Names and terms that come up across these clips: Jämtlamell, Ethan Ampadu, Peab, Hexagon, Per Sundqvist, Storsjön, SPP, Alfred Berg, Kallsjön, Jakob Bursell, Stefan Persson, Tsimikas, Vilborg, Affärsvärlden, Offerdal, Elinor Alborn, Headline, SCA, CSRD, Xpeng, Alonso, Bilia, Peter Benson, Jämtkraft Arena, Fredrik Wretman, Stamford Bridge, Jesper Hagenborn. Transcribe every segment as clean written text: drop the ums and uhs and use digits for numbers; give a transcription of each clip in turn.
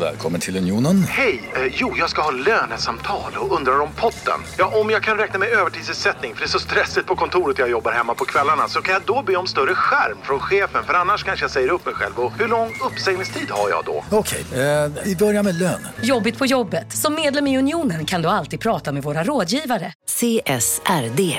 Välkommen till Unionen. Hej, jag ska ha lönesamtal och undrar om potten. Ja, om jag kan räkna med övertidsersättning för det är så stressigt på kontoret jag jobbar hemma på kvällarna så kan jag då be om större skärm från chefen för annars kanske jag säger upp mig själv. Och hur lång uppsägningstid har jag då? Okej, vi börjar med lön. Jobbigt på jobbet. Som medlem i Unionen kan du alltid prata med våra rådgivare. CSRD.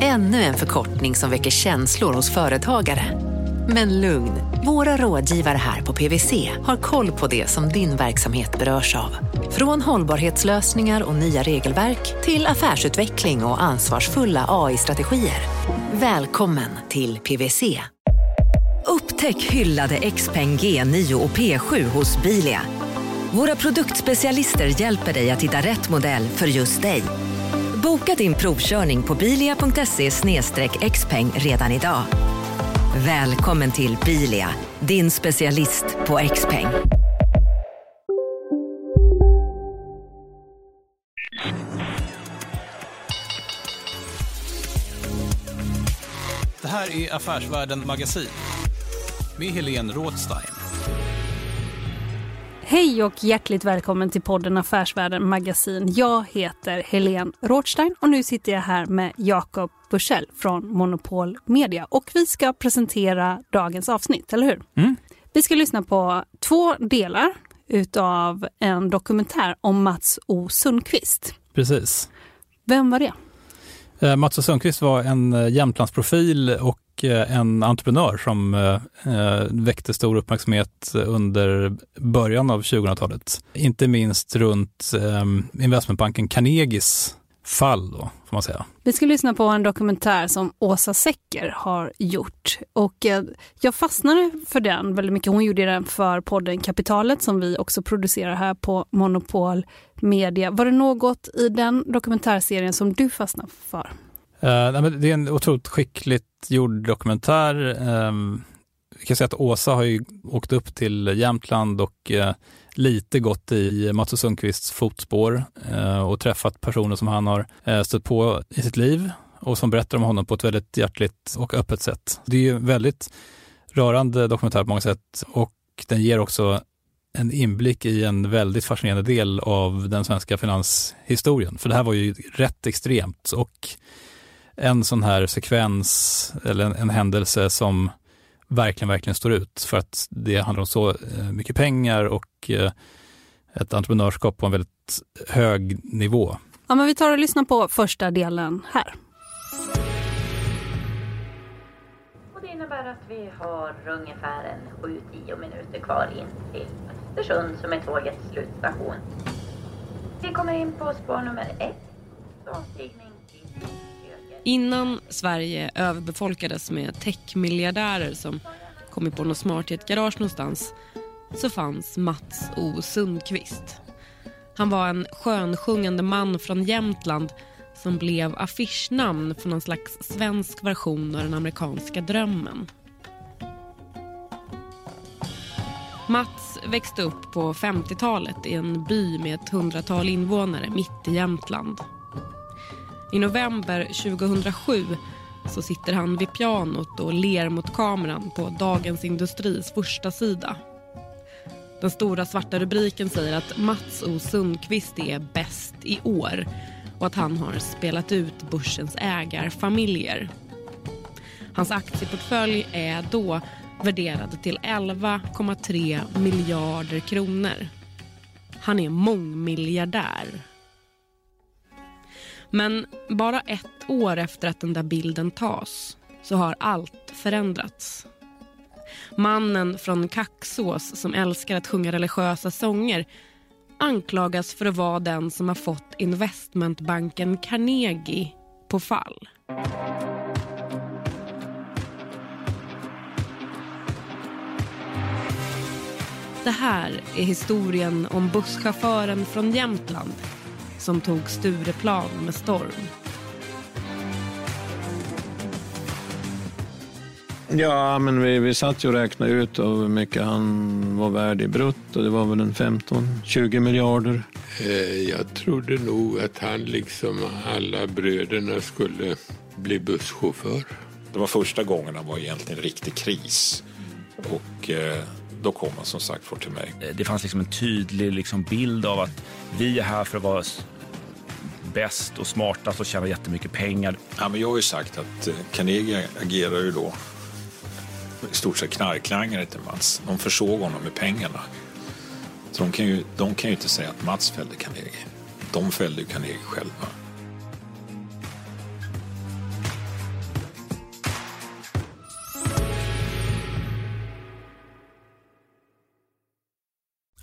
Ännu en förkortning som väcker känslor hos företagare. Men lugn, våra rådgivare här på PwC har koll på det som din verksamhet berörs av. Från hållbarhetslösningar och nya regelverk till affärsutveckling och ansvarsfulla AI-strategier. Välkommen till PwC. Upptäck hyllade Xpeng G9 och P7 hos Bilia. Våra produktspecialister hjälper dig att hitta rätt modell för just dig. Boka din provkörning på bilia.se/xpeng redan idag. Välkommen till Bilia, din specialist på Xpeng. Det här är Affärsvärlden magasin med Helene Rådstein. Hej och hjärtligt välkommen till podden Affärsvärlden magasin. Jag heter Helene Rådstein och nu sitter jag här med Jakob Bursell från Monopol Media. Och vi ska presentera dagens avsnitt, eller hur? Mm. Vi ska lyssna på 2 delar utav en dokumentär om Mats O. Sundqvist. Precis. Vem var det? Mats O. Sundqvist var en Jämtlandsprofil och en entreprenör som väckte stor uppmärksamhet under början av 2000-talet. Inte minst runt investmentbanken Carnegies fall då, får man säga. Vi ska lyssna på en dokumentär som Åsa Säcker har gjort. Och jag fastnade för den väldigt mycket. Hon gjorde den för podden Kapitalet som vi också producerar här på Monopol Media. Var det något i den dokumentärserien som du fastnade för? Det är en otroligt skickligt gjord dokumentär. Vi kan säga att Åsa har ju åkt upp till Jämtland och lite gått i Mats O. Sundqvists fotspår och träffat personer som han har stött på i sitt liv och som berättar om honom på ett väldigt hjärtligt och öppet sätt. Det är ju en väldigt rörande dokumentär på många sätt och den ger också en inblick i en väldigt fascinerande del av den svenska finanshistorien. För det här var ju rätt extremt och en sån här sekvens eller en händelse som verkligen står ut för att det handlar om så mycket pengar och ett entreprenörskap på en väldigt hög nivå. Ja, men vi tar och lyssnar på första delen här. Och det innebär att vi har ungefär 7-10 minuter kvar in till Östersund som är tågets slutstation. Vi kommer in på spår nummer 1. Avstigning till... Innan Sverige överbefolkades med techmiljardärer som kommit på något smart i ett garage någonstans så fanns Mats O. Sundqvist. Han var en skönsjungande man från Jämtland som blev affischnamn för någon slags svensk version av den amerikanska drömmen. Mats växte upp på 50-talet i en by med 100-tal invånare mitt i Jämtland. I november 2007 så sitter han vid pianot och ler mot kameran på Dagens Industris första sida. Den stora svarta rubriken säger att Mats O. Sundqvist är bäst i år och att han har spelat ut börsens ägarfamiljer. Hans aktieportfölj är då värderad till 11,3 miljarder kronor. Han är mångmiljardär. Men bara 1 år efter att den där bilden tas så har allt förändrats. Mannen från Kaxås som älskar att sjunga religiösa sånger anklagas för att vara den som har fått investmentbanken Carnegie på fall. Det här är historien om busschauffören från Jämtland som tog Stureplan med storm. Ja, men vi satt ju och räknade ut hur mycket han var värd i brott och det var väl en 15-20 miljarder. Jag trodde nog att han liksom alla bröderna skulle bli busschaufför. Det var första gången han var egentligen en riktig kris och då kom han som sagt för till mig. Det fanns liksom en tydlig liksom bild av att vi är här för att vara bäst och smartast och tjäna jättemycket pengar. Ja, men jag har ju sagt att Carnegie agerar ju då i stort sett knarklangare till Mats. De försåg honom med pengarna. Så de kan ju inte säga att Mats fällde Carnegie. De fällde ju Carnegie själva.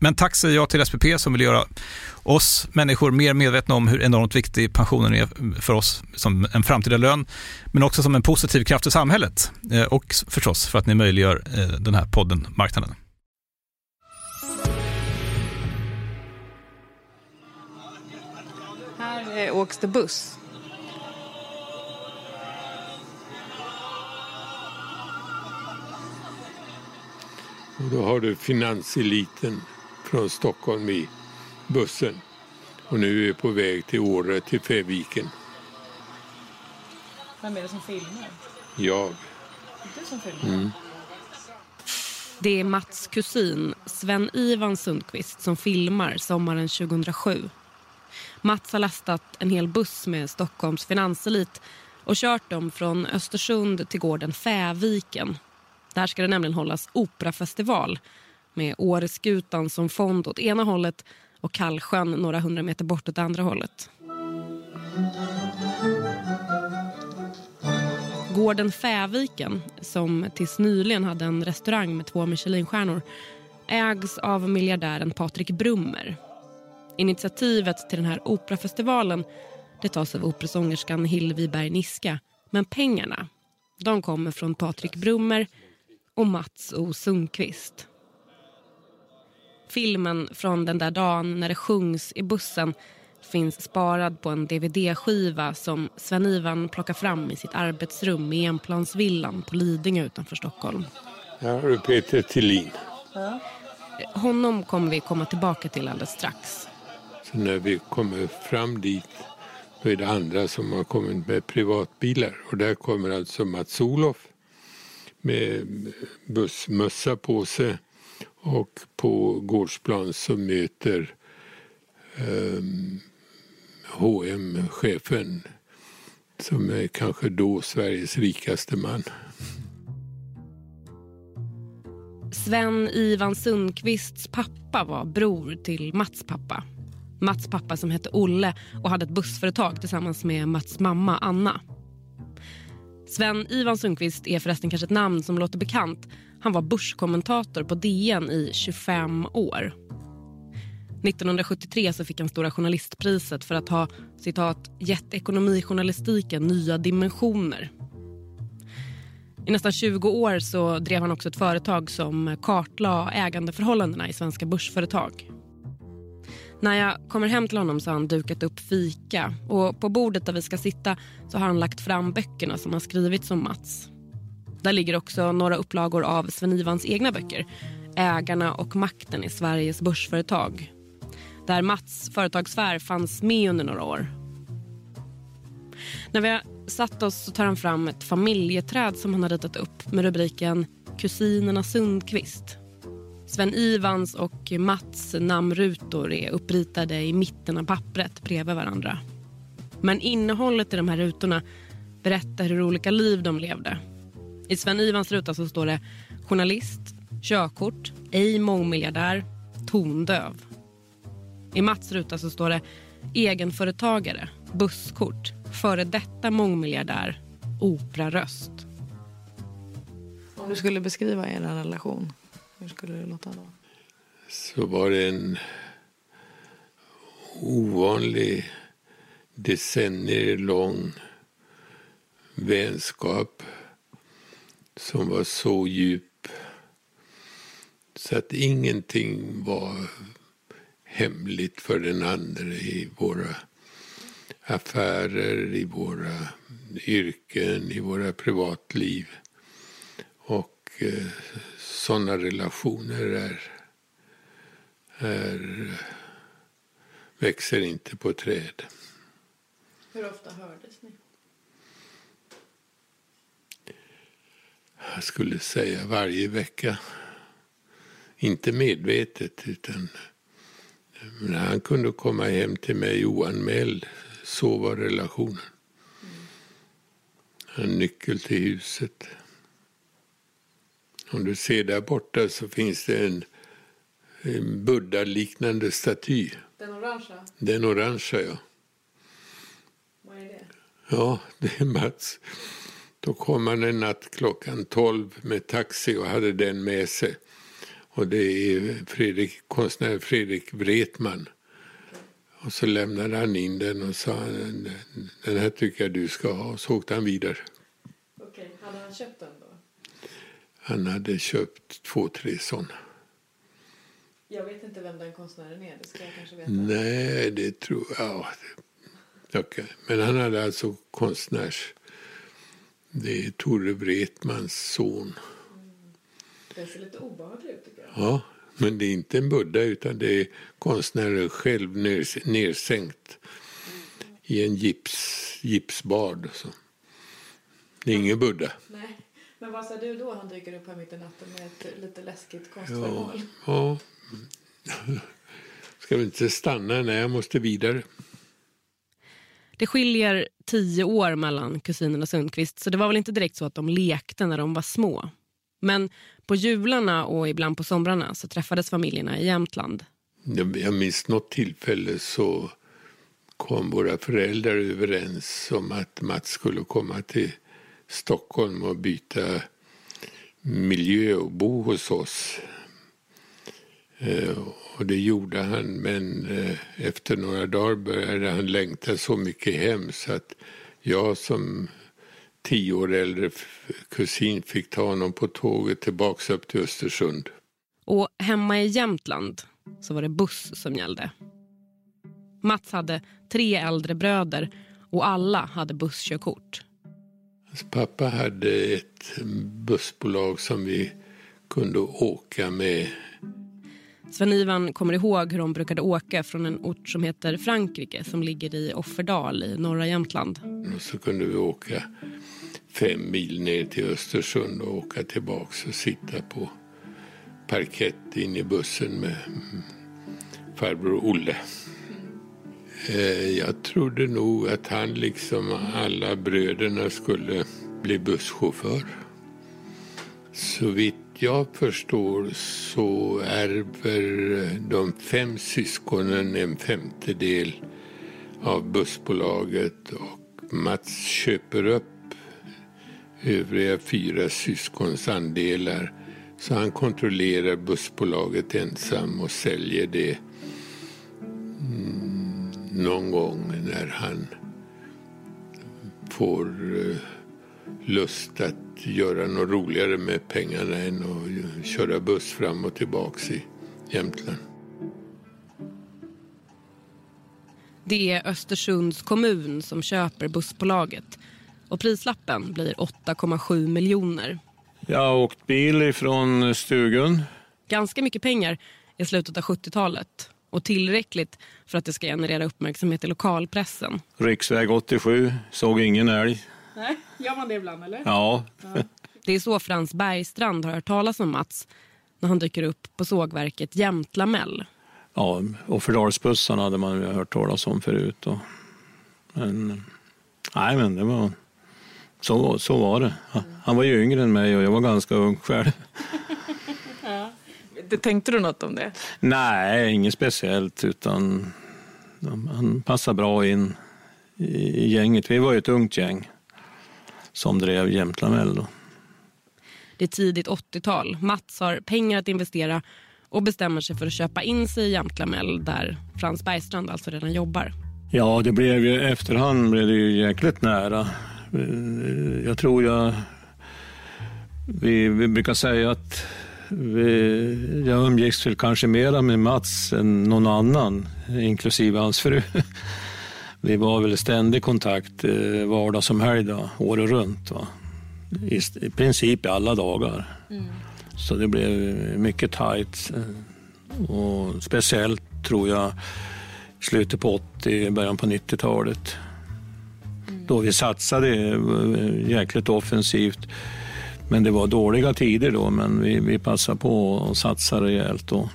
Men tack säger jag till SPP som vill göra oss människor mer medvetna om hur enormt viktig pensionen är för oss som en framtida lön men också som en positiv kraft i samhället och förstås för att ni möjliggör den här podden Marknaden. Här åks det buss. Och då har du finanseliten från Stockholm i bussen. Och nu är vi på väg till Åre, till Fäviken. Vem är det som filmar? Jag. Du som filmar? Mm. Det är Mats kusin, Sven Ivar Sundqvist, som filmar sommaren 2007. Mats har lastat en hel buss med Stockholms finanselit och kört dem från Östersund till gården Fäviken. Där ska det nämligen hållas operafestival med Åreskutan som fond åt ena hållet och Kallsjön några 100 meter bort åt andra hållet. Gården Fäviken, som tills nyligen hade en restaurang med 2 Michelinstjärnor, ägs av miljardären Patrik Brummer. Initiativet till den här operafestivalen det tas av operasångerskan Hillevi Berg-Niska, men pengarna de kommer från Patrik Brummer och Mats O. Sundqvist. Filmen från den där dagen när det sjungs i bussen finns sparad på en DVD-skiva som Sven-Ivan plockar fram i sitt arbetsrum i Jämtlandsvillan på Lidingö utanför Stockholm. Här har du Peter Thelin. Ja. Honom kommer vi komma tillbaka till alldeles strax. Så när vi kommer fram dit då är det andra som har kommit med privatbilar. Och där kommer alltså Mats Olof med bussmössa på sig. Och på gårdsplan så möter H&M-chefen som är kanske då Sveriges rikaste man. Sven Ivar Sundqvists pappa var bror till Mats pappa. Mats pappa som hette Olle och hade ett bussföretag tillsammans med Mats mamma Anna. Sven Ivar Sundqvist är förresten kanske ett namn som låter bekant. Han var börskommentator på DN i 25 år. 1973 så fick han Stora journalistpriset för att ha, citat, gett ekonomijournalistiken nya dimensioner. I nästan 20 år så drev han också ett företag som kartlade ägandeförhållandena i svenska börsföretag. När jag kommer hem till honom så har han dukat upp fika och på bordet där vi ska sitta så har han lagt fram böckerna som han skrivit som Mats. Där ligger också några upplagor av Sven Ivans egna böcker, Ägarna och makten i Sveriges börsföretag, där Mats företagssfär fanns med under några år. När vi har satt oss så tar han fram ett familjeträd som han har ritat upp med rubriken Kusinerna Sundqvist. Sven Ivans och Mats namnrutor är uppritade i mitten av pappret bredvid varandra. Men innehållet i de här rutorna berättar hur olika liv de levde. I Sven Ivans ruta så står det journalist, körkort, ej mångmiljardär, tondöv. I Mats ruta så står det egenföretagare, busskort, före detta mångmiljardär, operaröst. Om du skulle beskriva er relation, hur skulle det låta då? Så var det en ovanlig decennielång vänskap som var så djup så att ingenting var hemligt för den andra i våra affärer, i våra yrken, i våra privatliv. Och sådana relationer växer inte på träd. Hur ofta hördes ni? Jag skulle säga varje vecka. Inte medvetet, utan när han kunde komma hem till mig oanmäld, så var relationen. En nyckel till huset. Om du ser där borta så finns det en buddha-liknande staty. Den orangea? Den orangea, ja. Vad är det? Ja, det är Mats. Då kom han en natt klockan 12 med taxi och hade den med sig. Och det är konstnär Fredrik Wretman. Och så lämnade han in den och sa, den här tycker jag du ska ha. Och så åkte han vidare. Okej, hade han köpt den då? Han hade köpt 2-3 sådana. Jag vet inte vem den konstnären är, det ska jag kanske veta. Nej, det tror jag. Ja, okay. Men han hade alltså konstnärs... Det är Tore Wretmans son. Det ser lite obehagligt ut tycker jag. Ja, men det är inte en buddha utan det är konstnären själv nersänkt i en gipsbad. Så. Det är ingen buddha. Nej, men vad sa du då? Han dyker upp här mitt i natten med ett lite läskigt konstverk. Ja, ja. Ska vi inte stanna? Nej, jag måste vidare. Det skiljer 10 år mellan kusinerna Sundqvist så det var väl inte direkt så att de lekte när de var små. Men på jularna och ibland på somrarna så träffades familjerna i Jämtland. Jag minns något tillfälle så kom våra föräldrar överens om att Mats skulle komma till Stockholm och byta miljö och bo hos oss. Och det gjorde han, men efter några dagar började han längta så mycket hem så att jag som 10 år äldre kusin fick ta honom på tåget tillbaks upp till Östersund. Och hemma i Jämtland så var det buss som gällde. Mats hade 3 äldre bröder och alla hade busskörkort. Hans pappa hade ett bussbolag som vi kunde åka med. Sven-Ivan kommer ihåg hur de brukade åka från en ort som heter Frankrike som ligger i Offerdal i norra Jämtland. Och så kunde vi åka 5 mil ner till Östersund och åka tillbaka och sitta på parkett in i bussen med farbror Olle. Jag trodde nog att han liksom alla bröderna skulle bli busschaufför. Så vitt jag förstår så ärver de 5 syskonen en 50% av bussbolaget och Mats köper upp övriga 4 syskons andelar. Så han kontrollerar bussbolaget ensam och säljer det någon gång när han får lust att göra något roligare med pengarna än att köra buss fram och tillbaks i Jämtland. Det är Östersunds kommun som köper bussbolaget och prislappen blir 8,7 miljoner. Jag har åkt bil ifrån Stugun. Ganska mycket pengar i slutet av 70-talet och tillräckligt för att det ska generera uppmärksamhet i lokalpressen. Riksväg 87, såg ingen älg. Nej, gör man det ibland eller? Ja. Det är så Frans Bergstrand har hört talas om Mats när han dyker upp på sågverket Jämtlamell. Ja, och fördalsbussarna hade man ju hört talas om förut. Och, men, nej men det var... Så var det. Han var ju yngre än mig och jag var ganska ung själv. Ja. Tänkte du något om det? Nej, inget speciellt utan han passade bra in i gänget. Vi var ju ett ungt gäng som drev Jämtlamell då. Det är tidigt 80-tal. Mats har pengar att investera och bestämmer sig för att köpa in sig i Jämtlamell där Frans Bergstrand alltså redan jobbar. Ja, det blev ju efterhand blev det ju jäkligt nära. Jag tror vi brukar säga att jag umgicks väl kanske mera med Mats än någon annan, inklusive hans fru. Vi var väl ständig kontakt vardag som helg då, året runt va? I princip alla dagar. Mm. Så det blev mycket tajt och speciellt tror jag slutet på 80, början på 90-talet. Då vi satsade jäkligt offensivt. Men det var dåliga tider då, men vi passade på och satsade rejält då.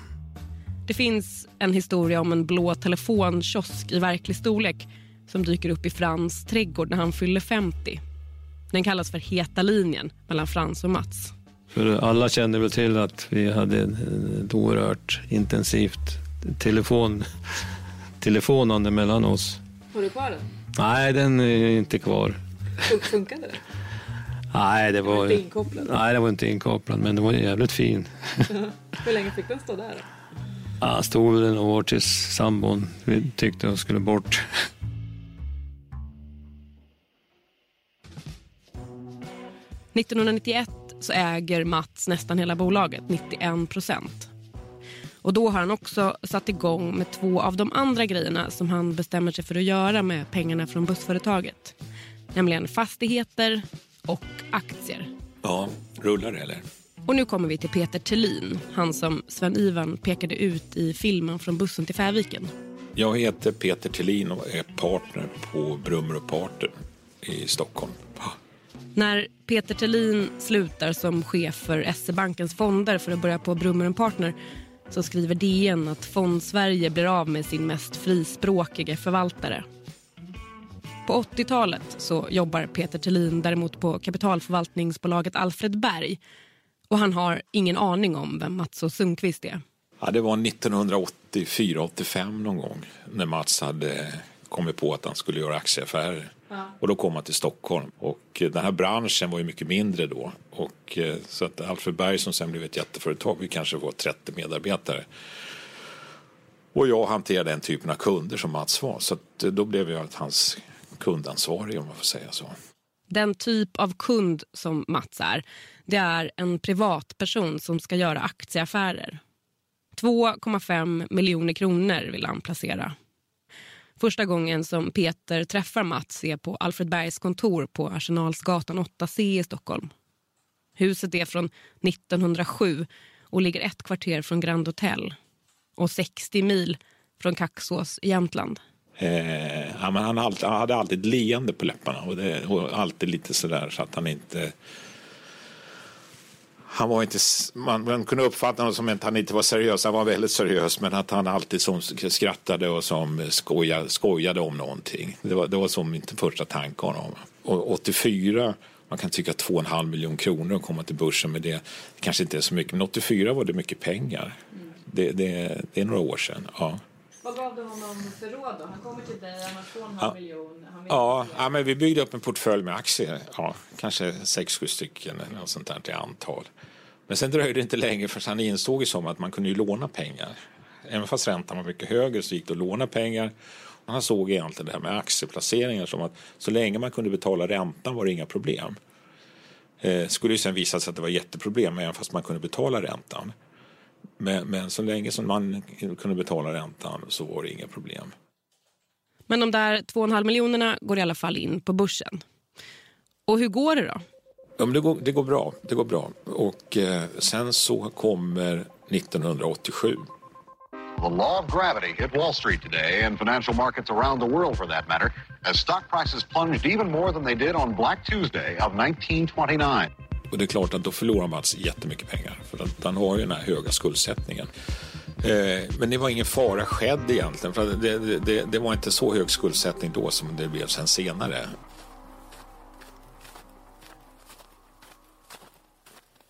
Det finns en historia om en blå telefonkiosk i verklig storlek som dyker upp i Frans trädgård när han fyller 50. Den kallas för heta linjen mellan Frans och Mats. För alla kände väl till att vi hade ett oerhört intensivt telefonande mellan oss. Var du kvar den? Nej, den är inte kvar. Funkade det? Nej, det var inte inkopplad. Nej, det var inte inkopplad, men det var jävligt fin. Hur länge fick den stå där? Ja, stod den och var tills sambon. Vi tyckte hon skulle bort. –1991 så äger Mats nästan hela bolaget, 91%. Och då har han också satt igång med två av de andra grejerna som han bestämmer sig för att göra med pengarna från bussföretaget. Nämligen fastigheter och aktier. Ja, rullar eller? Och nu kommer vi till Peter Thelin, han som Sven Ivan pekade ut i filmen Från bussen till Fäviken. Jag heter Peter Thelin och är partner på Brummer och Partner i Stockholm. När Peter Thelin slutar som chef för SE-bankens fonder för att börja på Brummer och Partner så skriver DN att Fondsverige blir av med sin mest frispråkiga förvaltare. På 80-talet så jobbar Peter Thelin däremot på kapitalförvaltningsbolaget Alfred Berg. Och han har ingen aning om vem Mats O. Sundqvist är. Ja, det var 1984-85 någon gång när Mats hade kommit på att han skulle göra aktieaffärer. Ja. Och då kom han till Stockholm. Och den här branschen var ju mycket mindre då. Och så att Alfred Berg som sen blev ett jätteföretag, vi kanske var 30 medarbetare. Och jag hanterade den typen av kunder som Mats var. Så att då blev jag hans kundansvarig om man får säga så. Den typ av kund som Mats är, det är en privatperson som ska göra aktieaffärer. 2,5 miljoner kronor vill han placera. Första gången som Peter träffar Mats är på Alfred Bergs kontor på Arsenalsgatan 8C i Stockholm. Huset är från 1907 och ligger ett kvarter från Grand Hotel och 60 mil från Kaxås i Jämtland. Men han hade alltid leende på läpparna och alltid lite sådär så att han inte... Han var inte, man kunde uppfatta honom som att han inte var seriös. Han var väldigt seriös, men att han alltid som skrattade och som skojade om någonting. Det var som inte första tanken om. Och 84, man kan tycka 2,5 miljoner kronor att komma till börsen med det. Kanske inte är så mycket, men 84 var det mycket pengar. Mm. Det är några år sedan, ja. Vad gav du honom för råd då? Han kommer till dig, han får en halv miljon. Ja, men vi byggde upp en portfölj med aktier. Ja, kanske 6-7 stycken eller något sånt där till antal. Men sen dröjde det inte länge för han insåg ju som att man kunde ju låna pengar. Även fast räntan var mycket högre så gick det att låna pengar. Han såg egentligen det här med aktieplaceringar som att så länge man kunde betala räntan var det inga problem. Skulle ju sen visa sig att det var jätteproblem även fast man kunde betala räntan. Men så länge som man kunde betala räntan så var det inga problem. Men de där 2,5 miljonerna går i alla fall in på börsen. Och hur går det då? Ja, men det går bra. Det går bra. Och sen så kommer 1987. The law of gravity hit Wall Street today and financial markets around the world for that matter as stock prices plunged even more than they did on Black Tuesday of 1929. Och det är klart att då förlorar Mats jättemycket pengar för att han har ju den här höga skuldsättningen. Men det var ingen fara skedd egentligen för att det var inte så hög skuldsättning då som det blev sen senare.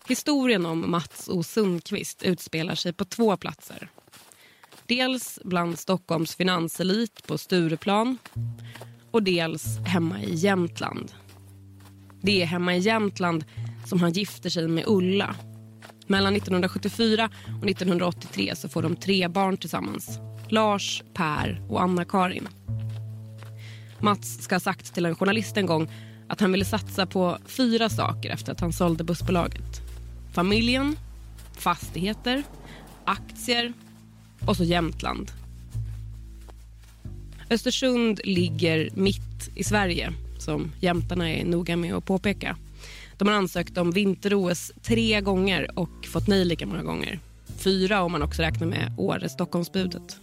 Historien om Mats O. Sundqvist utspelar sig på två platser. Dels bland Stockholms finanselit på Stureplan och dels hemma i Jämtland. Det är hemma i Jämtland som han gifter sig med Ulla. Mellan 1974 och 1983 så får de 3 barn tillsammans. Lars, Per och Anna-Karin. Mats ska ha sagt till en journalist en gång att han ville satsa på 4 saker efter att han sålde bussbolaget. Familjen, fastigheter, aktier och så Jämtland. Östersund ligger mitt i Sverige, som jämtarna är noga med att påpeka. De har ansökt om vinter-OS 3 gånger och fått nej lika många gånger. 4 om man också räknar med Åre Stockholmsbudet.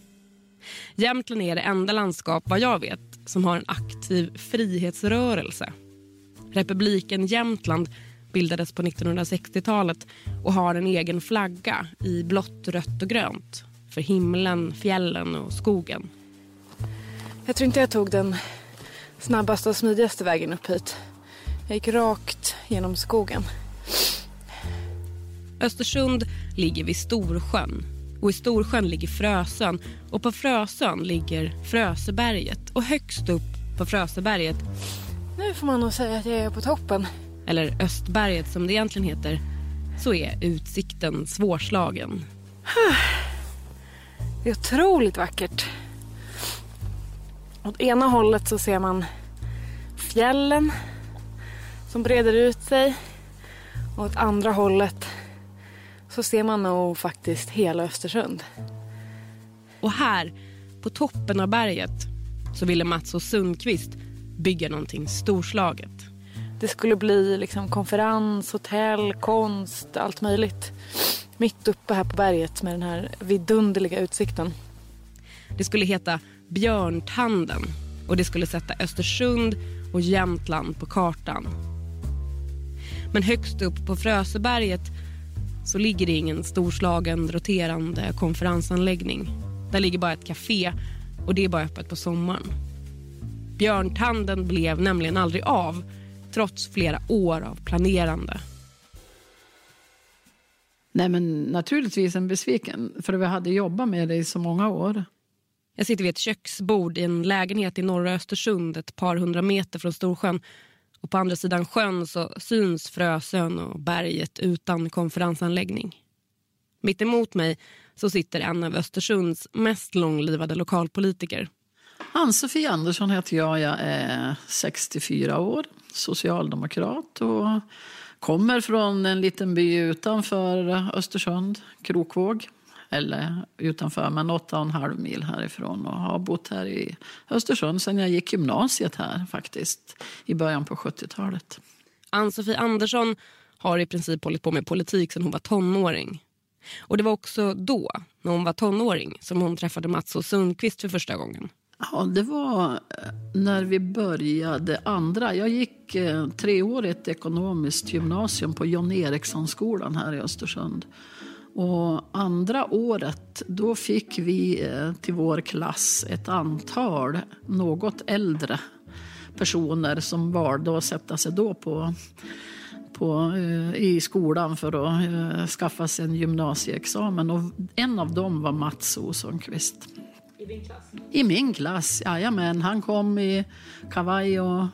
Jämtland är det enda landskap, vad jag vet, som har en aktiv frihetsrörelse. Republiken Jämtland bildades på 1960-talet och har en egen flagga i blått, rött och grönt. För himlen, fjällen och skogen. Jag tror inte jag tog den snabbaste och smidigaste vägen upp hit. Jag gick rakt genom skogen. Östersund ligger vid Storsjön. Och i Storsjön ligger Frösön. Och på Frösön ligger Fröseberget. Och högst upp på Fröseberget... Nu får man nog säga att jag är på toppen. Eller Östberget som det egentligen heter. Så är utsikten svårslagen. Det är otroligt vackert. Åt ena hållet så ser man fjällen som breder ut sig. Och åt andra hållet så ser man nog faktiskt hela Östersund. Och här, på toppen av berget, så ville Mats O. Sundqvist bygga någonting storslaget. Det skulle bli liksom konferens, hotell, konst, allt möjligt. Mitt uppe här på berget med den här vidunderliga utsikten. Det skulle heta Björntanden och det skulle sätta Östersund och Jämtland på kartan. Men högst upp på Fröseberget så ligger det ingen storslagen roterande konferensanläggning. Där ligger bara ett café och det är bara öppet på sommaren. Björntanden blev nämligen aldrig av trots flera år av planerande. Nej, men naturligtvis en besviken, för vi hade jobbat med det i så många år. Jag sitter vid ett köksbord i en lägenhet i norra Östersund, ett par 100 meter från Storsjön. Och på andra sidan sjön så syns Frösön och berget utan konferensanläggning. Mitt emot mig så sitter en av Östersunds mest långlivade lokalpolitiker. Ann-Sofie Andersson heter jag, jag är 64 år, socialdemokrat och... kommer från en liten by utanför Östersund, Krokvåg. Eller utanför, men 8,5 mil härifrån. Och har bott här i Östersund sedan jag gick gymnasiet här faktiskt. I början på 70-talet. Ann-Sofie Andersson har i princip hållit på med politik sedan hon var tonåring. Och det var också då, när hon var tonåring, som hon träffade Mats O. Sundqvist för första gången. Ja, det var när vi började andra. Jag gick 3-årigt ekonomiskt gymnasium på John Eriksson-skolan här i Östersund. Och andra året, då fick vi till vår klass ett antal något äldre personer som valde att sätta sig då i skolan för att skaffa sig en gymnasieexamen. Och en av dem var Mats O. Sundqvist. I min klass, jajamän. Han kom i kavaj och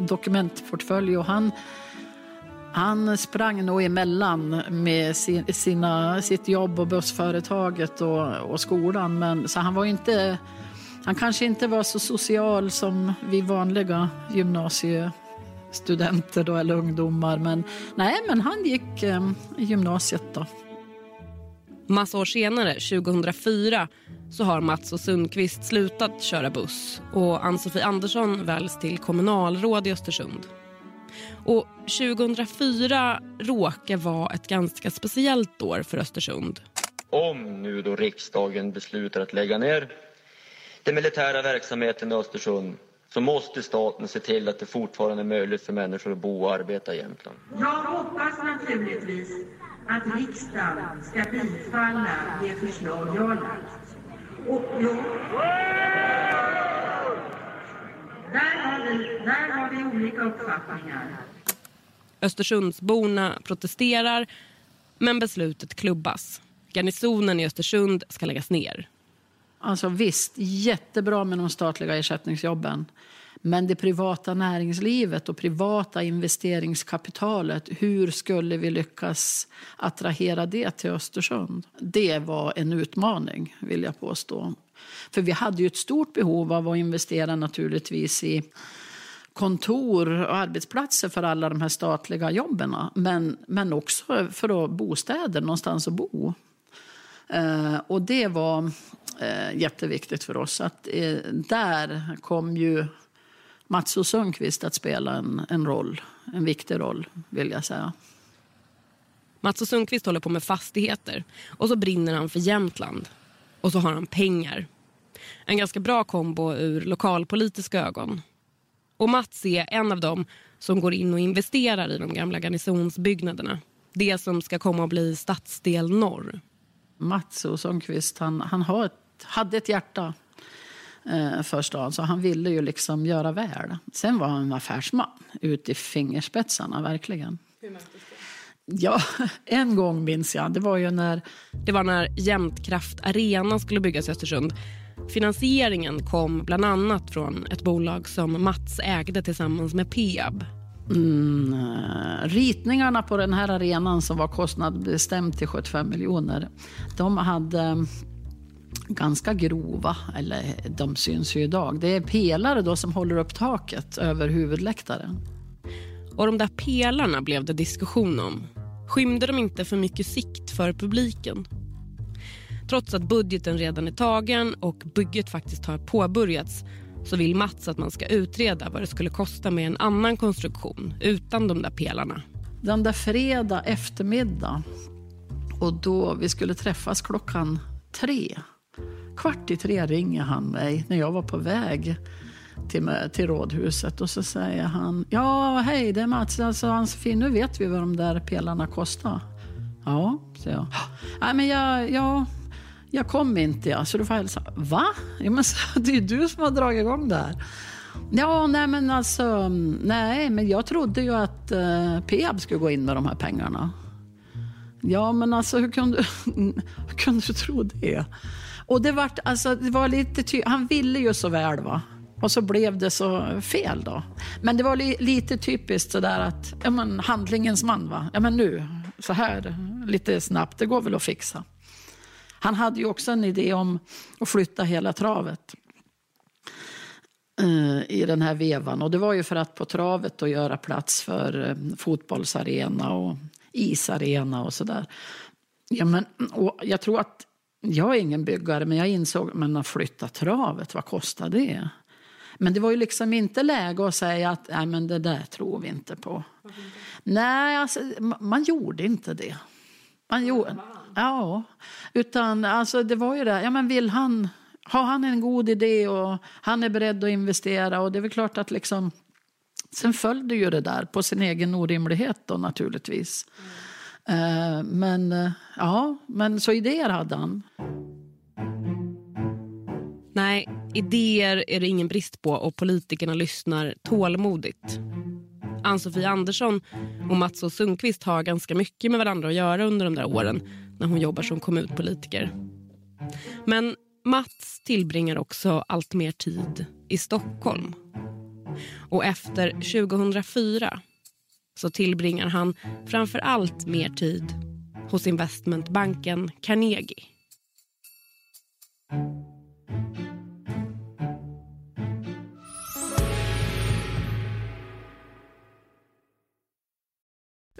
dokumentportfölj och han sprang nog emellan med sitt jobb och bussföretaget och skolan. Men, så han var inte Han kanske inte var så social som vi vanliga gymnasiestudenter då, eller ungdomar. Men nej, men han gick i gymnasiet då. Massa år senare, 2004, så har Mats O. Sundqvist slutat köra buss och Ann-Sofie Andersson väljs till kommunalråd i Östersund. Och 2004 råkar vara ett ganska speciellt år för Östersund. Om nu då riksdagen beslutar att lägga ner den militära verksamheten i Östersund, så måste staten se till att det fortfarande är möjligt för människor att bo och arbeta i Jämtland. Jag hoppas naturligtvis att riksdagen ska bifalla det förslag jag har lagt. Och jo, där har vi olika uppfattningar. Östersundsborna protesterar, men beslutet klubbas. Garnisonen i Östersund ska läggas ner. Alltså visst, jättebra med de statliga ersättningsjobben. Men det privata näringslivet och privata investeringskapitalet, hur skulle vi lyckas attrahera det till Östersund? Det var en utmaning, vill jag påstå. För vi hade ju ett stort behov av att investera naturligtvis i kontor och arbetsplatser för alla de här statliga jobben. Men också för att bostäder, någonstans att bo. Och det var jätteviktigt för oss. Att, där kom ju Mats O. Sundqvist att spela en roll, en viktig roll vill jag säga. Mats O. Sundqvist håller på med fastigheter och så brinner han för Jämtland och så har han pengar. En ganska bra kombo ur lokalpolitiska ögon. Och Mats är en av dem som går in och investerar i de gamla garnisonsbyggnaderna. Det som ska komma att bli stadsdel norr. Mats O. Sundqvist, han hade ett hjärta för stan, så han ville ju liksom göra väl. Sen var han en affärsman ut i fingerspetsarna, verkligen. Hur möttes det? Ja, en gång minns jag. Det var ju när... Det var när Jämtkraft Arena skulle byggas i Östersund. Finansieringen kom bland annat från ett bolag som Mats ägde tillsammans med Peab. Ritningarna på den här arenan som var kostnadsbestämd till 75 miljoner, de hade ganska grova, eller de syns ju idag, det är pelare då som håller upp taket över huvudläktaren. Och de där pelarna blev det diskussion om. Skymde de inte för mycket sikt för publiken? Trots att budgeten redan är tagen och bygget faktiskt har påbörjats, så vill Mats att man ska utreda vad det skulle kosta med en annan konstruktion utan de där pelarna. Den där fredag eftermiddag, och då vi skulle träffas klockan 3. 2:45 ringer han mig när jag var på väg till rådhuset, och så säger han: ja, hej, det är Mats. Alltså, nu vet vi vad de där pelarna kostar. Ja, säger jag. Nej, men jag kom inte, så du får hälsa. Va? Ja, men det är ju du som har dragit igång det här. Ja, nej men jag trodde ju att Peab skulle gå in med de här pengarna. Ja, men alltså hur kunde du tro det? Och det var, alltså, det var lite han ville ju så väl, va? Och så blev det så fel då. Men det var lite typiskt så där att, ja men handlingens man, va? Ja men nu, så här lite snabbt, det går väl att fixa. Han hade ju också en idé om att flytta hela travet i den här vevan. Och det var ju för att på travet då göra plats för fotbollsarena och isarena och sådär. Ja, men, och jag tror att, jag är ingen byggare, men jag insåg att flytta travet, vad kostar det? Men det var ju liksom inte läge att säga att nej, men det där tror vi inte på. Varför inte? Nej, alltså, man gjorde inte det. Ja, utan alltså det var ju det. Ja, men har han en god idé och han är beredd att investera, och det är väl klart att liksom sen följde ju det där på sin egen orimlighet då naturligtvis. Men så idéer hade han. Nej, idéer är det ingen brist på, och politikerna lyssnar tålmodigt. Ann-Sofie Andersson och Mats O. Sundqvist har ganska mycket med varandra att göra under de där åren när hon jobbar som kommunpolitiker. Men Mats tillbringar också allt mer tid i Stockholm. Och efter 2004 så tillbringar han framför allt mer tid hos investmentbanken Carnegie.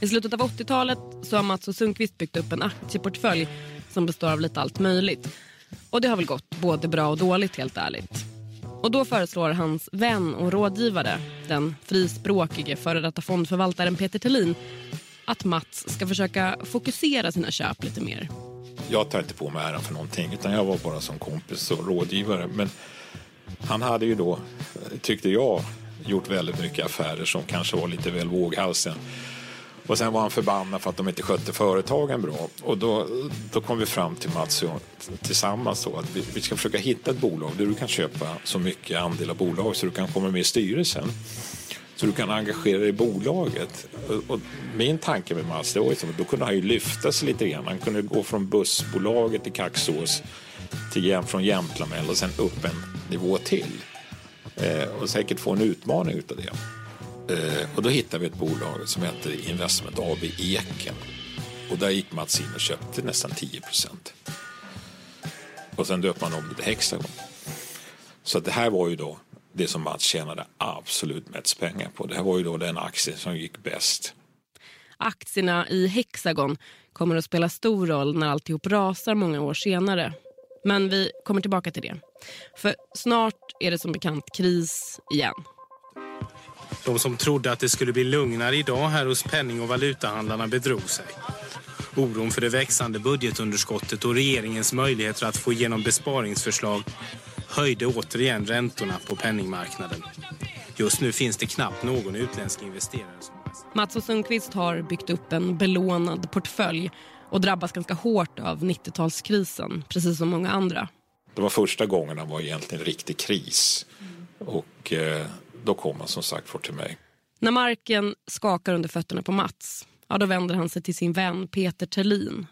I slutet av 80-talet så har Mats O. Sundqvist byggt upp en aktieportfölj som består av lite allt möjligt. Och det har väl gått både bra och dåligt, helt ärligt. Och då föreslår hans vän och rådgivare, den frispråkige före detta fondförvaltaren Peter Thelin, att Mats ska försöka fokusera sina köp lite mer. Jag tar inte på mig äran för någonting, utan jag var bara som kompis och rådgivare. Men han hade ju då, tyckte jag, gjort väldigt mycket affärer som kanske var lite väl våghalsen. Och sen var han förbannad för att de inte skötte företagen bra. Och då kom vi fram till Mats och tillsammans så att vi ska försöka hitta ett bolag där du kan köpa så mycket andel av bolag så du kan komma med i styrelsen. Så du kan engagera dig i bolaget. Och min tanke med Mats, det var liksom, då kunde han ju lyfta sig lite grann. Han kunde gå från bussbolaget till Kaxås, från Jämtlamell och sen upp en nivå till. Och säkert få en utmaning utav det. Och då hittade vi ett bolag som heter Investment AB Eken. Och där gick Mats in och köpte nästan 10%. Och sen döpte man om det till Hexagon. Så det här var ju då det som Mats tjänade absolut mest pengar på. Det här var ju då den aktie som gick bäst. Aktierna i Hexagon kommer att spela stor roll när alltihop rasar många år senare. Men vi kommer tillbaka till det. För snart är det som bekant kris igen. De som trodde att det skulle bli lugnare idag här hos penning- och valutahandlarna bedrog sig. Oron för det växande budgetunderskottet och regeringens möjligheter att få igenom besparingsförslag höjde återigen räntorna på penningmarknaden. Just nu finns det knappt någon utländsk investerare. Mats O. Sundqvist har byggt upp en belånad portfölj och drabbas ganska hårt av 90-talskrisen, precis som många andra. Det var första gången det var egentligen en riktig kris och... Då kom han som sagt för till mig. När marken skakar under fötterna på Mats, ja, då vänder han sig till sin vän Peter Thelin.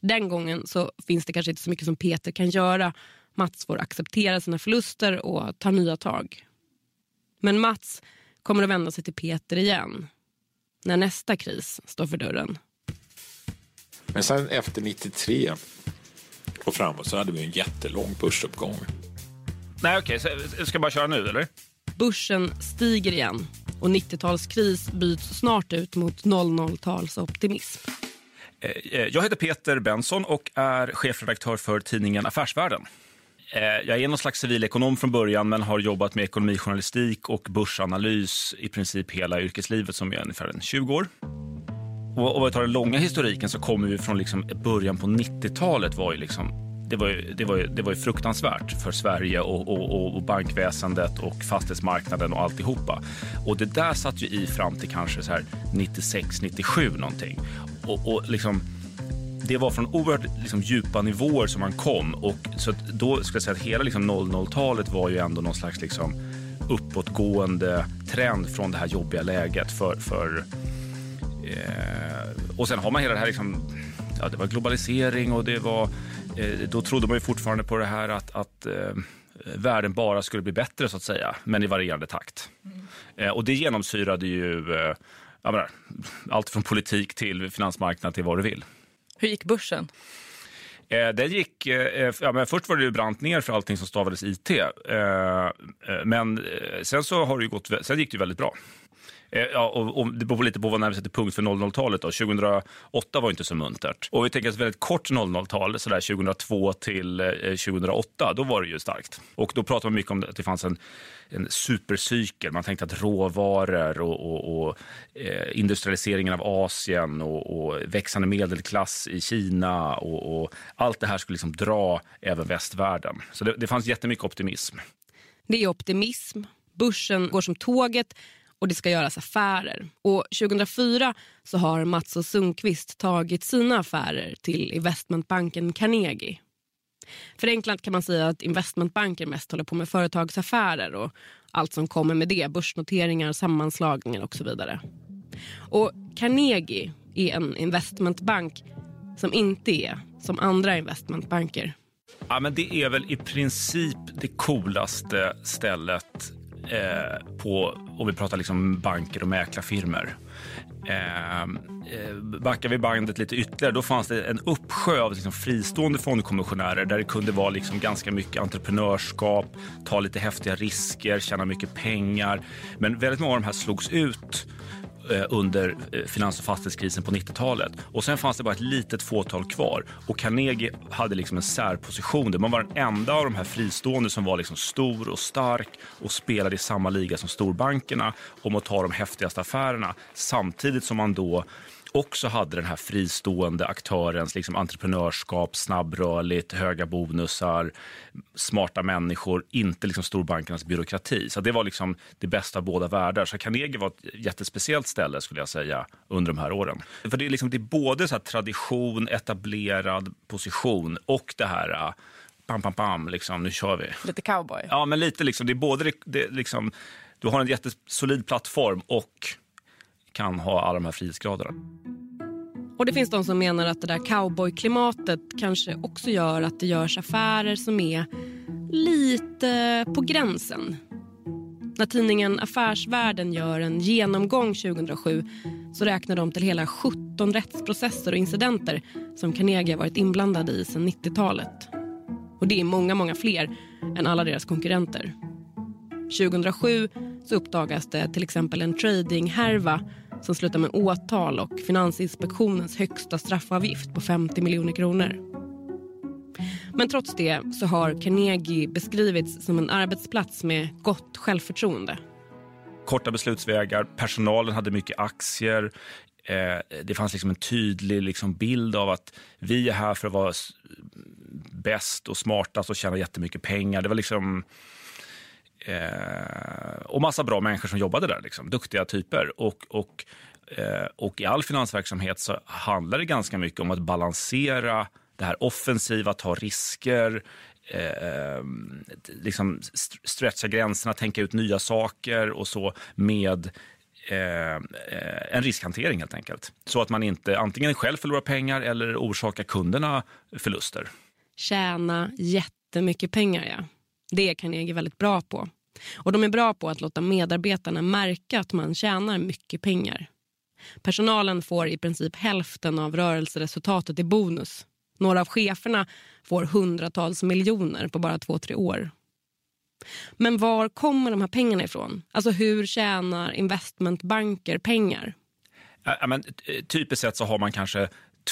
Den gången så finns det kanske inte så mycket som Peter kan göra. Mats får acceptera sina förluster och ta nya tag. Men Mats kommer att vända sig till Peter igen när nästa kris står för dörren. Men sen efter 93 och framåt så hade vi en jättelång börsuppgång. Nej, okej, så ska jag bara köra nu, eller? Börsen stiger igen och 90-talskris byts snart ut mot 00-talsoptimism. Jag heter Peter Benson och är chefredaktör för tidningen Affärsvärlden. Jag är någon slags civilekonom från början, men har jobbat med ekonomijournalistik och börsanalys i princip hela yrkeslivet, som är ungefär 20 år. Och om vi tar den långa historiken så kommer vi från liksom början på 90-talet var ju liksom... Det var ju fruktansvärt för Sverige och bankväsendet och fastighetsmarknaden och alltihopa. Och det där satt ju i fram till kanske så här 96-97 någonting. Och liksom, det var från oerhört liksom djupa nivåer som man kom. Och så då skulle jag säga att hela liksom 00-talet var ju ändå någon slags liksom uppåtgående trend från det här jobbiga läget. Och sen har man hela det här liksom... Ja, det var globalisering och det var då trodde man ju fortfarande på det här att världen bara skulle bli bättre så att säga, men i varierande takt. Och det genomsyrade ju allt från politik till finansmarknaden till vad du vill. Hur gick börsen? Det gick, men först var det ju brant ner för allting som stavades IT, men sen så har det ju sen gick det ju väldigt bra. Ja, och det beror lite på vad när vi sätter punkt för 00-talet då. 2008 var inte så muntert. Och vi tänker oss väldigt kort 00-tal, sådär 2002 till 2008, då var det ju starkt. Och då pratade man mycket om att det fanns en supercykel. Man tänkte att råvaror och industrialiseringen av Asien och växande medelklass i Kina och allt det här skulle liksom dra även västvärlden. Så det fanns jättemycket optimism. Det är optimism. Börsen går som tåget. Och det ska göras affärer. Och 2004 så har Mats O. Sundqvist tagit sina affärer till investmentbanken Carnegie. Förenklat kan man säga att investmentbanker mest håller på med företagsaffärer och allt som kommer med det. Börsnoteringar, sammanslagningar och så vidare. Och Carnegie är en investmentbank som inte är som andra investmentbanker. Ja, men det är väl i princip det coolaste stället på, om vi pratar liksom banker och mäklarfirmer. Backar vi bandet lite ytterligare, då fanns det en uppsjö av liksom fristående fondkommissionärer där det kunde vara liksom ganska mycket entreprenörskap, ta lite häftiga risker, tjäna mycket pengar. Men väldigt många av de här slogs ut under finans- och fastighetskrisen på 90-talet. Och sen fanns det bara ett litet fåtal kvar. Och Carnegie hade liksom en särposition där man var den enda av de här fristående som var liksom stor och stark och spelade i samma liga som storbankerna om att ta de häftigaste affärerna. Samtidigt som man då också hade den här fristående aktörens liksom entreprenörskap, snabbrörligt, höga bonusar, smarta människor, inte liksom storbankernas byråkrati. Så det var liksom det bästa av båda världar. Så Carnegie var ett jättespeciellt ställe skulle jag säga under de här åren. För det är liksom det är både så här tradition, etablerad position och det här pam pam pam liksom nu kör vi. Lite cowboy. Ja, men lite liksom det är både det liksom du har en jättesolid plattform och kan ha alla de här frihetsgraderna. Och det finns de som menar att det där cowboyklimatet kanske också gör att det görs affärer som är lite på gränsen. När tidningen Affärsvärlden gör en genomgång 2007 så räknar de till hela 17 rättsprocesser och incidenter som Carnegie varit inblandad i sedan 90-talet. Och det är många, många fler än alla deras konkurrenter. 2007 så uppdagas det till exempel en trading-härva som slutar med åtal och Finansinspektionens högsta straffavgift på 50 miljoner kronor. Men trots det så har Carnegie beskrivits som en arbetsplats med gott självförtroende. Korta beslutsvägar, personalen hade mycket aktier. Det fanns liksom en tydlig liksom bild av att vi är här för att vara bäst och smartast och tjäna jättemycket pengar. Det var liksom... och massa bra människor som jobbade där liksom, duktiga typer och i all finansverksamhet så handlar det ganska mycket om att balansera det här offensiva, ta risker, liksom stretcha gränserna, tänka ut nya saker och så med en riskhantering helt enkelt, så att man inte antingen själv förlorar pengar eller orsakar kunderna förluster. Tjäna jättemycket pengar, ja. Det är Carnegie väldigt bra på. Och de är bra på att låta medarbetarna märka att man tjänar mycket pengar. Personalen får i princip hälften av rörelseresultatet i bonus. Några av cheferna får hundratals miljoner på bara 2-3 år. Men var kommer de här pengarna ifrån? Alltså hur tjänar investmentbanker pengar? Ja, men, typiskt sett så har man kanske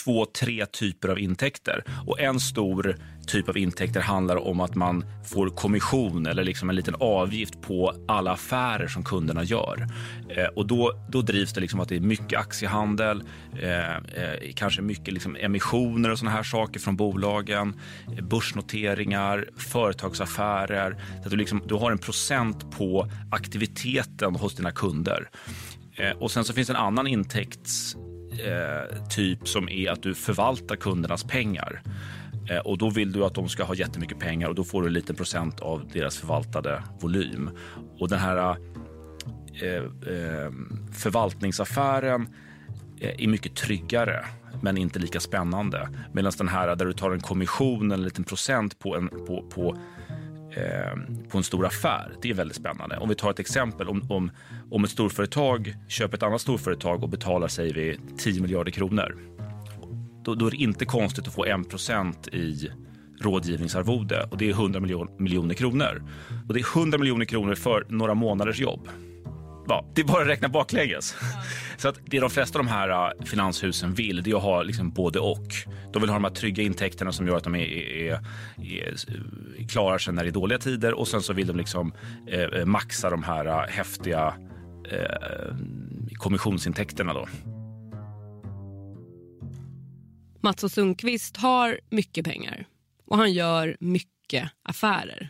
2-3 typer av intäkter. Och en stor typ av intäkter handlar om att man får kommission eller liksom en liten avgift på alla affärer som kunderna gör. Och då drivs det liksom att det är mycket aktiehandel, kanske mycket liksom emissioner och sådana här saker från bolagen, börsnoteringar, företagsaffärer. Så att du har en procent på aktiviteten hos dina kunder. Och sen så finns en annan intäkts typ som är att du förvaltar kundernas pengar, och då vill du att de ska ha jättemycket pengar och då får du en liten procent av deras förvaltade volym. Och den här förvaltningsaffären är mycket tryggare men inte lika spännande. Medan den här där du tar en kommission, en liten procent på en stor affär, det är väldigt spännande. Om vi tar ett exempel, om ett storföretag köper ett annat storföretag och betalar, säger vi, 10 miljarder kronor. Då är det inte konstigt att få 1% i rådgivningsarvode, och det är 100 miljoner kronor. Och det är 100 miljoner kronor för några månaders jobb. Ja, det är bara att räkna baklänges. Så att det de flesta av de här finanshusen vill, det är att ha liksom både och. De vill ha de här trygga intäkterna som gör att de klarar sig när det är dåliga tider, och sen så vill de liksom maxa de här häftiga kommissionsintäkterna då. Mats O. Sundqvist har mycket pengar och han gör mycket affärer.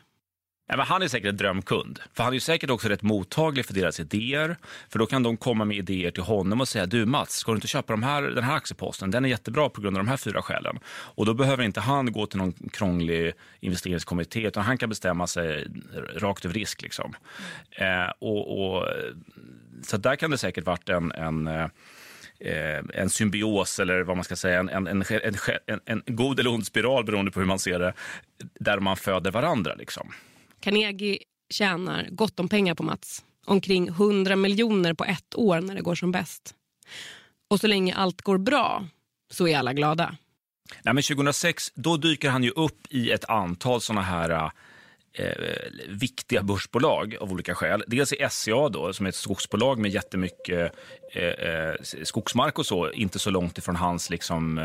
Ja, men han är säkert en drömkund, för han är ju säkert också rätt mottaglig för deras idéer, för då kan de komma med idéer till honom och säga, du Mats, ska du inte köpa den här aktieposten, den är jättebra på grund av de här 4 skälen. Och då behöver inte han gå till någon krånglig investeringskommitté, utan han kan bestämma sig rakt över risk liksom. Så där kan det säkert varit en symbios, eller vad man ska säga, en god eller ond spiral beroende på hur man ser det, där man föder varandra liksom. Carnegie tjänar gott om pengar på Mats. Omkring 100 miljoner på ett år när det går som bäst. Och så länge allt går bra så är alla glada. Nej, men 2006 då dyker han ju upp i ett antal såna här viktiga börsbolag av olika skäl. Dels är SCA då, som är ett skogsbolag med jättemycket skogsmark och så, inte så långt ifrån hans liksom,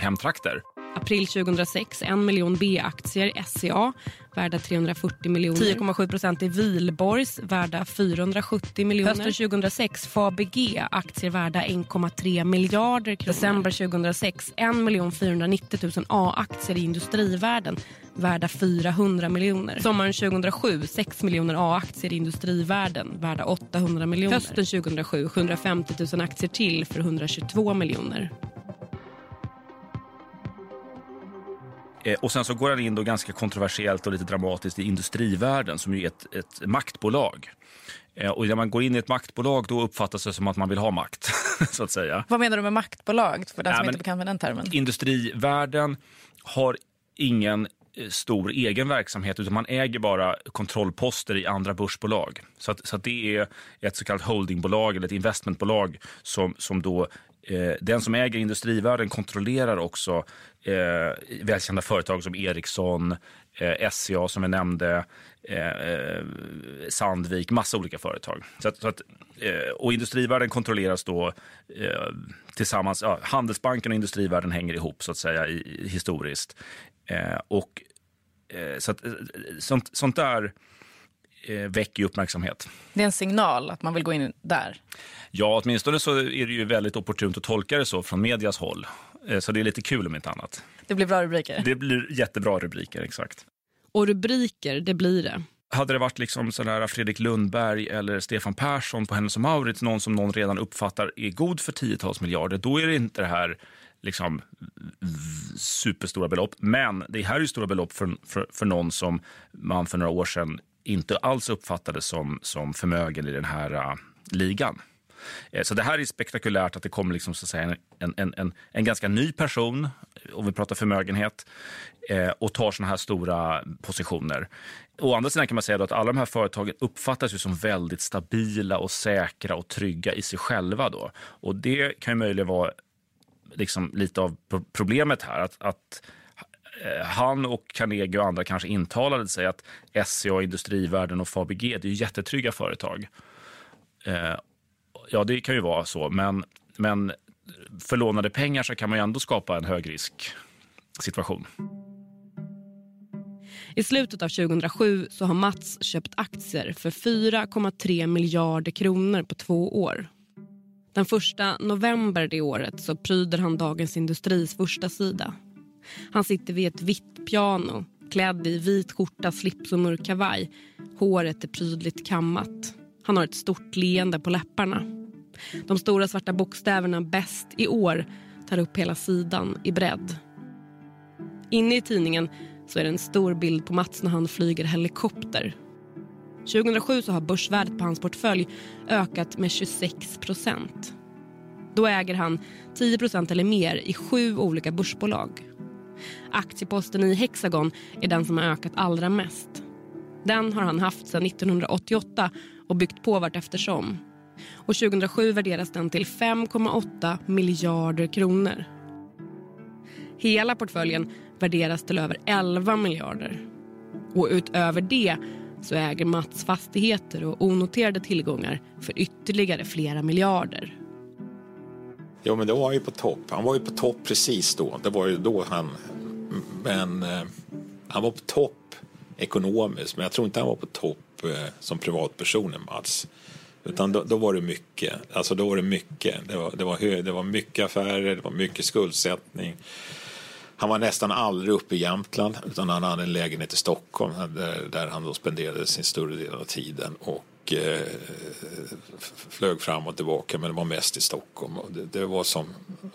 hemtrakter. April 2006, 1 miljon B-aktier i SCA, värda 340 miljoner. 10,7% i Vilborgs, värda 470 miljoner. Hösten 2006, Fabg, aktier värda 1,3 miljarder kronor. December 2006, 1 490 000 A-aktier i Industrivärden, värda 400 miljoner. Sommaren 2007, 6 miljoner A-aktier i Industrivärden, värda 800 miljoner. Hösten 2007, 750 000 aktier till för 122 miljoner. Och sen så går han in då ganska kontroversiellt och lite dramatiskt i Industrivärden, som ju är ett maktbolag. Och när man går in i ett maktbolag då uppfattas det som att man vill ha makt, så att säga. Vad menar du med maktbolag, för den som inte är bekant med den termen? Industrivärden har ingen stor egen verksamhet, utan man äger bara kontrollposter i andra börsbolag. Så att det är ett så kallat holdingbolag eller ett investmentbolag som då den som äger Industrivärden kontrollerar också välkända företag som Ericsson, SCA som vi nämnde, Sandvik, massa olika företag. Och Industrivärden kontrolleras då tillsammans, Handelsbanken och Industrivärden hänger ihop så att säga historiskt. Sånt där väcker ju uppmärksamhet. Det är en signal att man vill gå in där. Ja, åtminstone så är det ju väldigt opportunt att tolka det så från medias håll. Så det är lite kul om inte annat. Det blir bra rubriker. Det blir jättebra rubriker, exakt. Och rubriker, det blir det. Hade det varit liksom sådär Fredrik Lundberg eller Stefan Persson på Hennes och Mauritz, någon som någon redan uppfattar är god för 10-tals miljarder, då är det inte det här liksom superstora belopp. Men det här är ju stora belopp för någon som man för några år sedan inte alls uppfattades som förmögen i den här ligan. Så det här är spektakulärt att det kommer liksom, så att säga, en ganska ny person, om vi pratar förmögenhet, och tar såna här stora positioner. Å andra sidan kan man säga då att alla de här företagen uppfattas ju som väldigt stabila och säkra och trygga i sig själva då. Och det kan ju möjligen vara liksom lite av problemet här, att han och Carnegie och andra kanske intalade sig att SCA, Industrivärden och Fabg, det är ju jättetrygga företag. Ja, det kan ju vara så, men för lånade pengar så kan man ju ändå skapa en högrisksituation. I slutet av 2007 så har Mats köpt aktier för 4,3 miljarder kronor på 2 år. Den 1 november det året så pryder han Dagens Industris första sida. Han sitter vid ett vitt piano, klädd i vit skjorta, slips och mörk kavaj. Håret är prydligt kammat. Han har ett stort leende på läpparna. De stora svarta bokstäverna bäst i år tar upp hela sidan i bredd. Inne i tidningen så är det en stor bild på Mats när han flyger helikopter. 2007 så har börsvärdet på hans portfölj ökat med 26%. Då äger han 10% eller mer i 7 olika börsbolag. Aktieposten i Hexagon är den som har ökat allra mest. Den har han haft sedan 1988 och byggt på vart eftersom. Och 2007 värderas den till 5,8 miljarder kronor. Hela portföljen värderas till över 11 miljarder. Och utöver det så äger Mats fastigheter och onoterade tillgångar för ytterligare flera miljarder. Ja, men det var ju på topp. Han var ju på topp precis då. Det var ju då han... Men han var på topp ekonomiskt. Men jag tror inte han var på topp som privatperson, Mats. Utan då var det mycket. Alltså då var det mycket. Det var mycket affärer, det var mycket skuldsättning. Han var nästan aldrig uppe i Jämtland, utan han hade en lägenhet i Stockholm där han då spenderade sin större del av tiden och flög fram och tillbaka, men det var mest i Stockholm. Och det var som,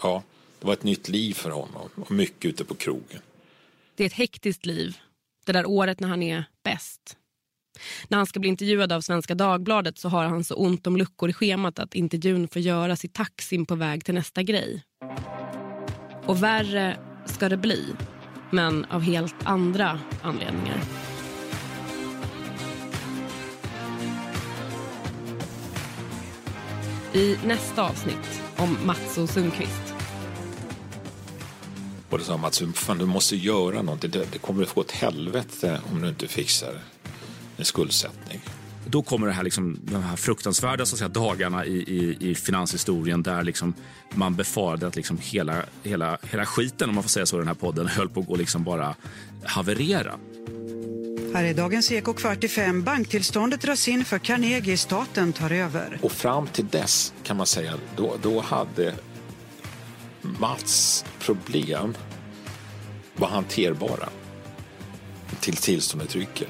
ja, det var ett nytt liv för honom och mycket ute på krogen. Det är ett hektiskt liv, det där året när han är bäst. När han ska bli intervjuad av Svenska Dagbladet så har han så ont om luckor i schemat att intervjun får göras i taxin på väg till nästa grej. Och värre ska det bli, men av helt andra anledningar. I nästa avsnitt om Mats O. Sundqvist. Och det sa Mats, fan, du måste göra någonting. Det kommer att få ett helvete om du inte fixar en skuldsättning. Då kommer det här, liksom, de här fruktansvärda så att säga, dagarna i finanshistorien där liksom man befarade att liksom hela skiten, om man får säga så, den här podden höll på att gå liksom bara haverera. Här är Dagens Eko 45. Banktillståndet dras in för Carnegie. Staten tar över. Och fram till dess kan man säga, då hade Mats problem var hanterbara till tillståndet rycker.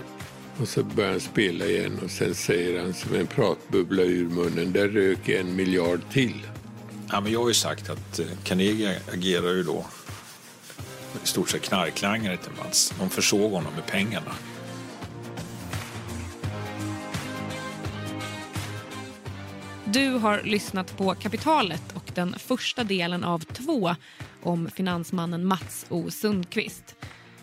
Och så börjar han spela igen och sen säger han som en pratbubbla ur munnen, där rök 1 miljard till. Ja, men jag har ju sagt att Carnegie agerar ju då i stort sett knarklangare till Mats. De försåg honom med pengarna. Du har lyssnat på Kapitalet och den första delen av 2 om finansmannen Mats O. Sundqvist.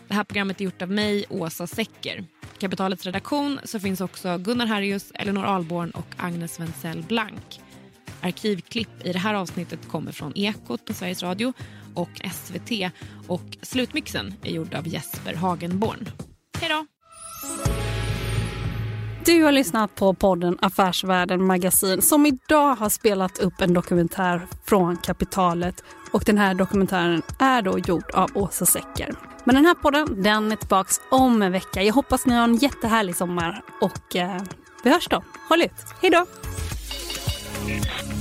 Det här programmet är gjort av mig, Åsa Säcker. Kapitalets redaktion så finns också Gunnar Harrius, Elinor Alborn och Agnes Wenzel Blank. Arkivklipp i det här avsnittet kommer från Ekot på Sveriges Radio och SVT. Och slutmixen är gjord av Jesper Hagenborn. Hej då! Du har lyssnat på podden Affärsvärlden Magasin som idag har spelat upp en dokumentär från Kapitalet. Och den här dokumentären är då gjord av Åsa Säcker. Men den här podden, den är tillbaka om en vecka. Jag hoppas ni har en jättehärlig sommar och vi hörs då. Håll ut. Hej då!